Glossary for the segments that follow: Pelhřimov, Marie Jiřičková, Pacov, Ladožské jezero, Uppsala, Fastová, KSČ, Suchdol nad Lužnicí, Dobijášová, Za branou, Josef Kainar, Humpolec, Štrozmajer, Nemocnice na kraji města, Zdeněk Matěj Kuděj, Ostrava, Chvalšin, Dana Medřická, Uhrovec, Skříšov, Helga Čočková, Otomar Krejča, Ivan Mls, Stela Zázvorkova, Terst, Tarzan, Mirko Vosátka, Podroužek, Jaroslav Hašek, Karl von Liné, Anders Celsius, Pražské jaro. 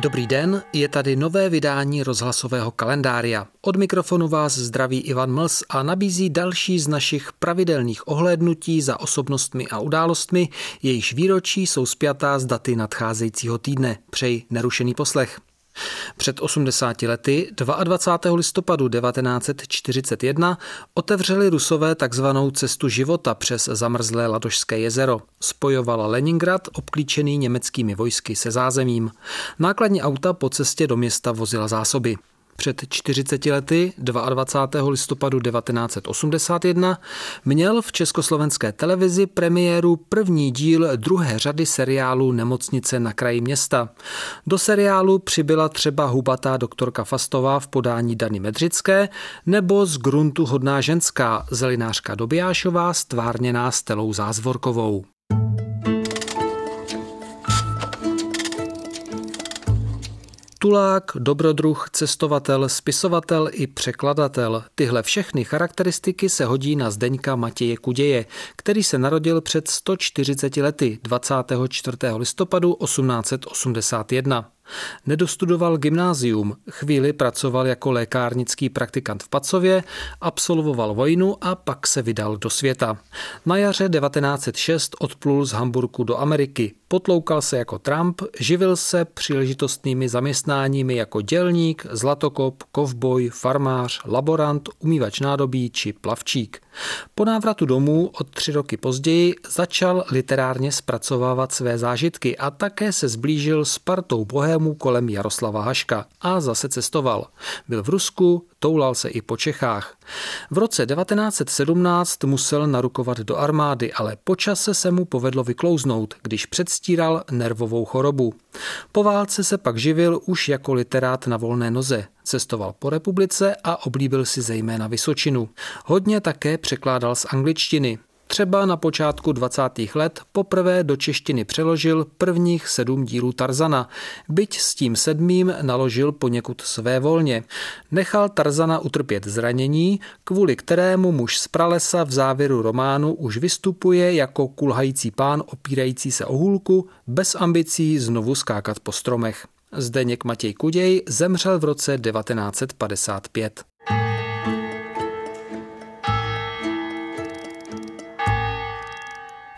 Dobrý den, je tady nové vydání rozhlasového kalendária. Od mikrofonu vás zdraví Ivan Mls a nabízí další z našich pravidelných ohlédnutí za osobnostmi a událostmi, jejichž výročí jsou spjatá s daty nadcházejícího týdne. Přeji nerušený poslech. Před 80 lety, 22. listopadu 1941, otevřeli Rusové takzvanou cestu života přes zamrzlé Ladožské jezero. Spojovala Leningrad, obklíčený německými vojsky, se zázemím. Nákladní auta po cestě do města vozila zásoby. Před 40 lety, 22. listopadu 1981, měl v československé televizi premiéru první díl druhé řady seriálu Nemocnice na kraji města. Do seriálu přibyla třeba hubatá doktorka Fastová v podání Dany Medřické nebo z gruntu hodná ženská zelinářka Dobijášová stvárněná Stelou Zázvorkovou. Tulák, dobrodruh, cestovatel, spisovatel i překladatel. Tyhle všechny charakteristiky se hodí na Zdeňka Matěje Kuděje, který se narodil před 140 lety, 24. listopadu 1881. Nedostudoval gymnázium, chvíli pracoval jako lékárnický praktikant v Pacově, absolvoval vojnu a pak se vydal do světa. Na jaře 1906 odplul z Hamburku do Ameriky, potloukal se jako tramp, živil se příležitostnými zaměstnáními jako dělník, zlatokop, kovboj, farmář, laborant, umývač nádobí či plavčík. Po návratu domů o 3 roky později začal literárně zpracovávat své zážitky a také se zblížil s partou bohémů kolem Jaroslava Haška a zase cestoval. Byl v Rusku, toulal se i po Čechách. V roce 1917 musel narukovat do armády, ale po čase se mu povedlo vyklouznout, když předstíral nervovou chorobu. Po válce se pak živil už jako literát na volné noze. Cestoval po republice a oblíbil si zejména Vysočinu. Hodně také překládal z angličtiny. Třeba na počátku 20. let poprvé do češtiny přeložil prvních 7 dílů Tarzana, byť s tím 7. naložil poněkud svévolně. Nechal Tarzana utrpět zranění, kvůli kterému muž z pralesa v závěru románu už vystupuje jako kulhající pán opírající se o hůlku, bez ambicí znovu skákat po stromech. Zdeněk Matěj Kuděj zemřel v roce 1955.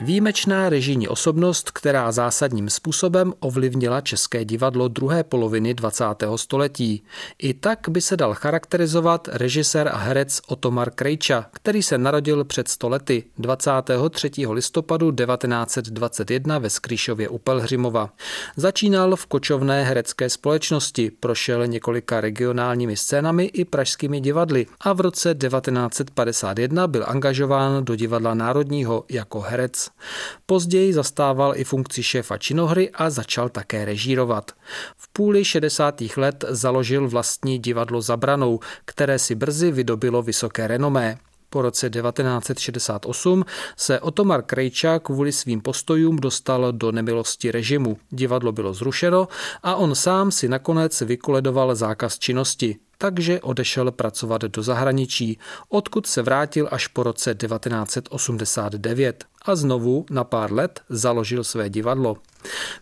Výjimečná režijní osobnost, která zásadním způsobem ovlivnila české divadlo druhé poloviny 20. století. I tak by se dal charakterizovat režisér a herec Otomar Krejča, který se narodil před 100 lety 23. listopadu 1921 ve Skříšově u Pelhřimova. Začínal v kočovné herecké společnosti, prošel několika regionálními scénami i pražskými divadly a v roce 1951 byl angažován do Divadla národního jako herec. Později zastával i funkci šéfa činohry a začal také režírovat. V půli 60. let založil vlastní divadlo Za branou, které si brzy vydobilo vysoké renomé. Po roce 1968 se Otomar Krejča kvůli svým postojům dostal do nemilosti režimu. Divadlo bylo zrušeno a on sám si nakonec vykoledoval zákaz činnosti, takže odešel pracovat do zahraničí, odkud se vrátil až po roce 1989 a znovu na pár let založil své divadlo.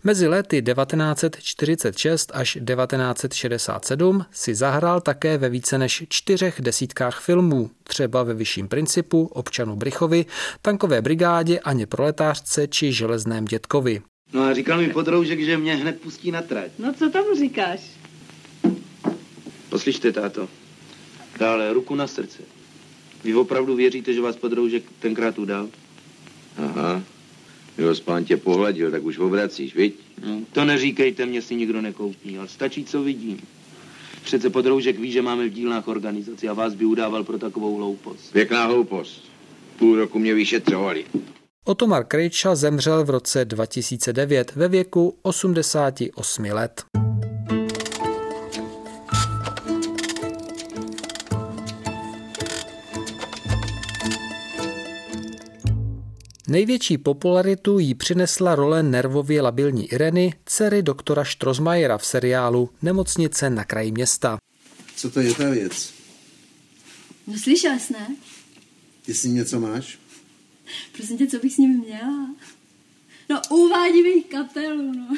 Mezi lety 1946 až 1967 si zahrál také ve více než 4 desítkách filmů, třeba ve Vyšším principu, Občanu Brychovi, Tankové brigádě, Aně proletářce či Železném dětkovi. No a říkal mi Podroužek, že mě hned pustí na trať. No co tomu říkáš? Poslyšte, táto, dále ruku na srdce. Vy opravdu věříte, že vás Podroužek tenkrát udal? Aha, jo, spán tě pohladil, tak už obracíš, viď? No, to neříkejte, mě si nikdo nekoupí, ale stačí, co vidím. Přece Podroužek ví, že máme v dílnách organizaci a vás by udával pro takovou hloupost. Pěkná hloupost. Půl roku mě vyšetřovali. Otomar Krejča zemřel v roce 2009 ve věku 88 let. Největší popularitu jí přinesla role nervově labilní Ireny, dcery doktora Štrozmajera v seriálu Nemocnice na kraji města. Co to je ta věc? No slyšel jsi, ne? Jestli něco máš? Prosím tě, co bych s ním měla? No uvádí mi kapelu, no.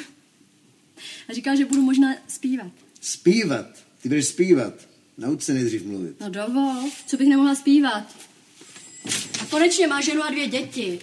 A říkal, že budu možná zpívat. Zpívat? Ty budeš zpívat. Nauč se nejdřív mluvit. No dovol, co bych nemohla zpívat. A konečně má ženu a 2 děti.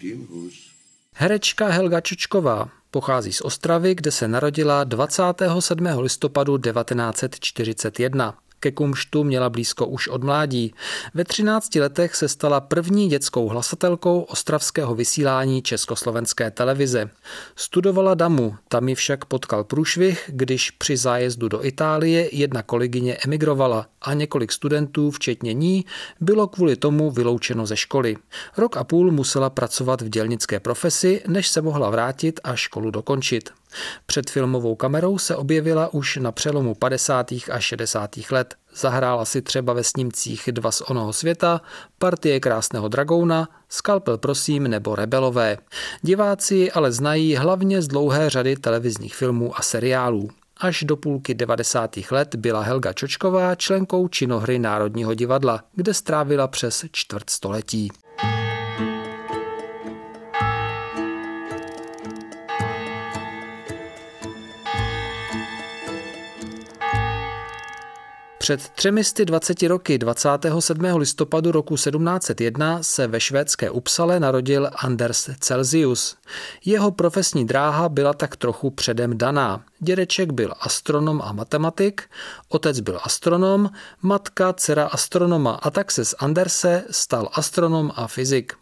Tím hůř. Herečka Helga Čočková pochází z Ostravy, kde se narodila 27. listopadu 1941. Ke kumštu měla blízko už od mládí. Ve 13 letech se stala první dětskou hlasatelkou ostravského vysílání Československé televize. Studovala damu, tam ji však potkal průšvih, když při zájezdu do Itálie jedna kolegyně emigrovala a několik studentů, včetně ní, bylo kvůli tomu vyloučeno ze školy. 1,5 roku musela pracovat v dělnické profesi, než se mohla vrátit a školu dokončit. Před filmovou kamerou se objevila už na přelomu 50. a 60. let. Zahrála si třeba ve snímcích Dva z onoho světa, Partie krásného dragouna, Skalpel prosím nebo Rebelové. Diváci ji ale znají hlavně z dlouhé řady televizních filmů a seriálů. Až do půlky 90. let byla Helga Čočková členkou činohry Národního divadla, kde strávila přes 1/4 století. Před 320 roky 27. listopadu roku 1701 se ve švédské Uppsale narodil Anders Celsius. Jeho profesní dráha byla tak trochu předem daná. Dědeček byl astronom a matematik, otec byl astronom, matka dcera astronoma a tak se z Anderse stal astronom a fyzik.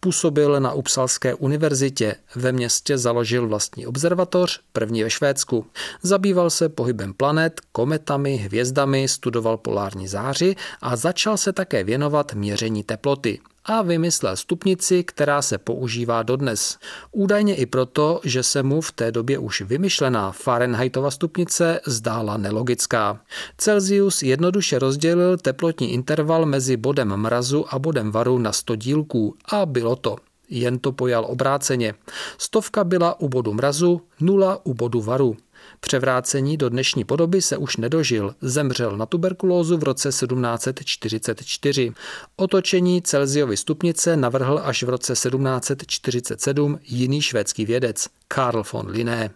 Působil na Uppsalské univerzitě, ve městě založil vlastní observatoř, první ve Švédsku. Zabýval se pohybem planet, kometami, hvězdami, studoval polární záři a začal se také věnovat měření teploty. A vymyslel stupnici, která se používá dodnes. Údajně i proto, že se mu v té době už vymyšlená Fahrenheitova stupnice zdála nelogická. Celsius jednoduše rozdělil teplotní interval mezi bodem mrazu a bodem varu na 100 dílků a bylo to. Jen to pojal obráceně. 100 byla u bodu mrazu, 0 u bodu varu. Převrácení do dnešní podoby se už nedožil, zemřel na tuberkulózu v roce 1744. Otočení Celsiovy stupnice navrhl až v roce 1747 jiný švédský vědec, Karl von Liné.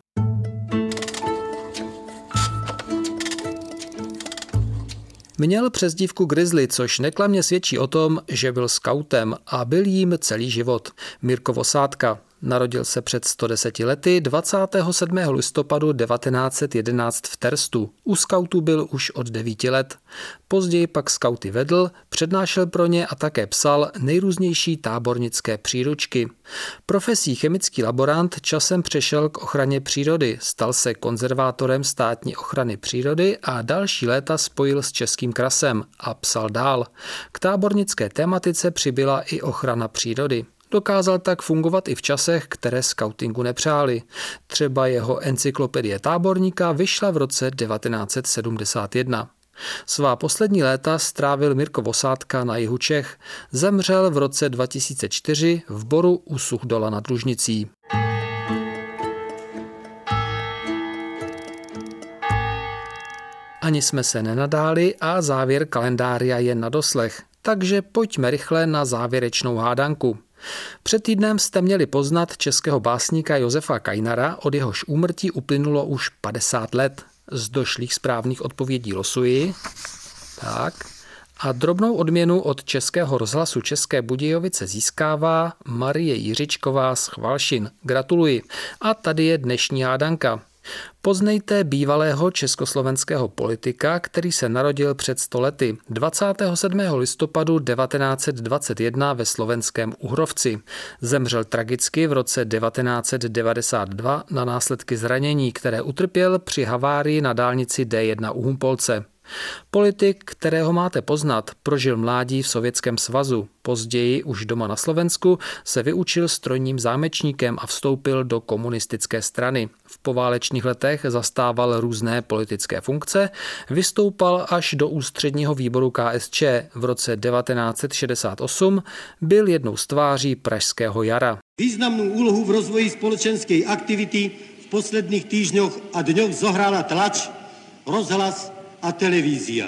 Měl přezdívku Grizzly, což neklamně svědčí o tom, že byl skautem a byl jím celý život. Mirko Vosátka. Narodil se před 110 lety 27. listopadu 1911 v Terstu. U skautů byl už od 9 let. Později pak skauty vedl, přednášel pro ně a také psal nejrůznější tábornické příručky. Profesí chemický laborant časem přešel k ochraně přírody, stal se konzervátorem státní ochrany přírody a další léta spojil s Českým krasem a psal dál. K tábornické tematice přibyla i ochrana přírody. Dokázal tak fungovat i v časech, které skautingu nepřáli. Třeba jeho encyklopedie táborníka vyšla v roce 1971. Svá poslední léta strávil Mirko Vosátka na jihu Čech. Zemřel v roce 2004 v Boru u Suchdola nad Lužnicí. Ani jsme se nenadáli a závěr kalendária je na doslech. Takže pojďme rychle na závěrečnou hádanku. Před týdnem jste měli poznat českého básníka Josefa Kainara, od jehož úmrtí uplynulo už 50 let. Z došlých správných odpovědí losuji. Tak. A drobnou odměnu od Českého rozhlasu České Budějovice získává Marie Jiřičková z Chvalšin. Gratuluji. A tady je dnešní hádanka. Poznejte bývalého československého politika, který se narodil před 100 lety, 27. listopadu 1921 ve slovenském Uhrovci. Zemřel tragicky v roce 1992 na následky zranění, které utrpěl při havárii na dálnici D1 u Humpolce. Politik, kterého máte poznat, prožil mládí v Sovětském svazu. Později, už doma na Slovensku, se vyučil strojním zámečníkem a vstoupil do komunistické strany. V poválečných letech zastával různé politické funkce, vystoupal až do ústředního výboru KSČ v roce 1968, byl jednou z tváří Pražského jara. Významnou úlohu v rozvoji společenské aktivity v posledních týždňoch a dňoch zohrála tlač, rozhlas a televízia.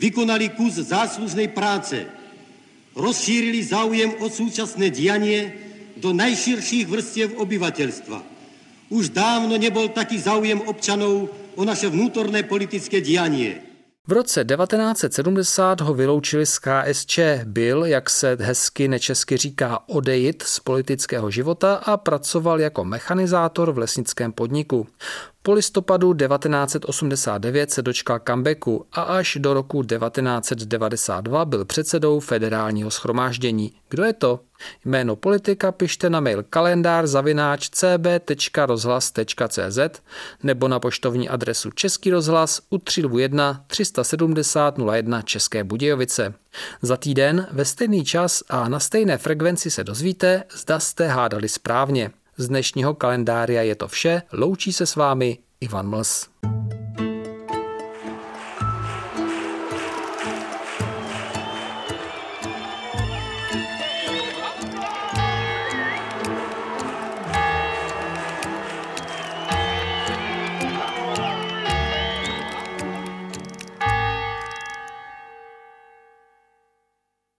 Vykonali kus záslužnej práce, rozšírili záujem o súčasné dianie do najširších vrstiev obyvateľstva, už dávno nebyl taký záujem občanů o naše vnútorné politické dianie. V roce 1970 ho vyloučili z KSČ, byl, jak se hezky nečesky říká, odejit z politického života a pracoval jako mechanizátor v lesnickém podniku. Po listopadu 1989 se dočkal comebacku a až do roku 1992 byl předsedou federálního shromáždění. Kdo je to? Jméno politika pište na mail kalendar@cb.rozhlas.cz nebo na poštovní adresu Český rozhlas u 321 370 01 České Budějovice. Za týden ve stejný čas a na stejné frekvenci se dozvíte, zda jste hádali správně. Z dnešního kalendária je to vše, loučí se s vámi Ivan Mls.